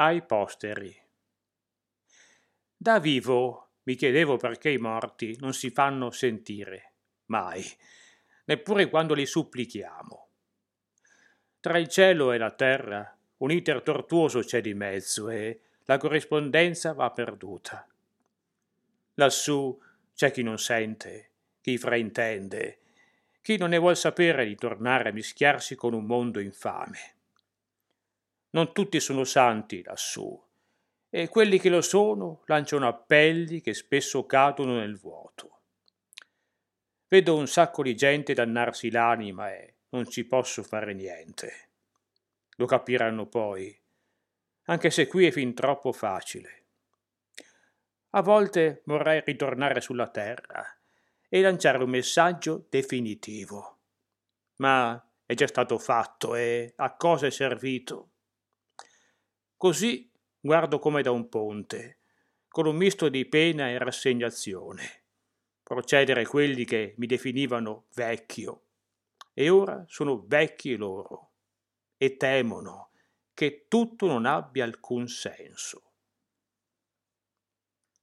ai posteri. Da vivo mi chiedevo perché i morti non si fanno sentire, mai, neppure quando li supplichiamo. Tra il cielo e la terra un iter tortuoso c'è di mezzo e la corrispondenza va perduta. Lassù c'è chi non sente, chi fraintende, chi non ne vuol sapere di tornare a mischiarsi con un mondo infame. Non tutti sono santi lassù, e quelli che lo sono lanciano appelli che spesso cadono nel vuoto. Vedo un sacco di gente dannarsi l'anima e non ci posso fare niente. Lo capiranno poi, anche se qui è fin troppo facile. A volte vorrei ritornare sulla terra e lanciare un messaggio definitivo. Ma è già stato fatto e a cosa è servito? Così guardo come da un ponte, con un misto di pena e rassegnazione, procedere quelli che mi definivano vecchio, e ora sono vecchi loro, e temono che tutto non abbia alcun senso.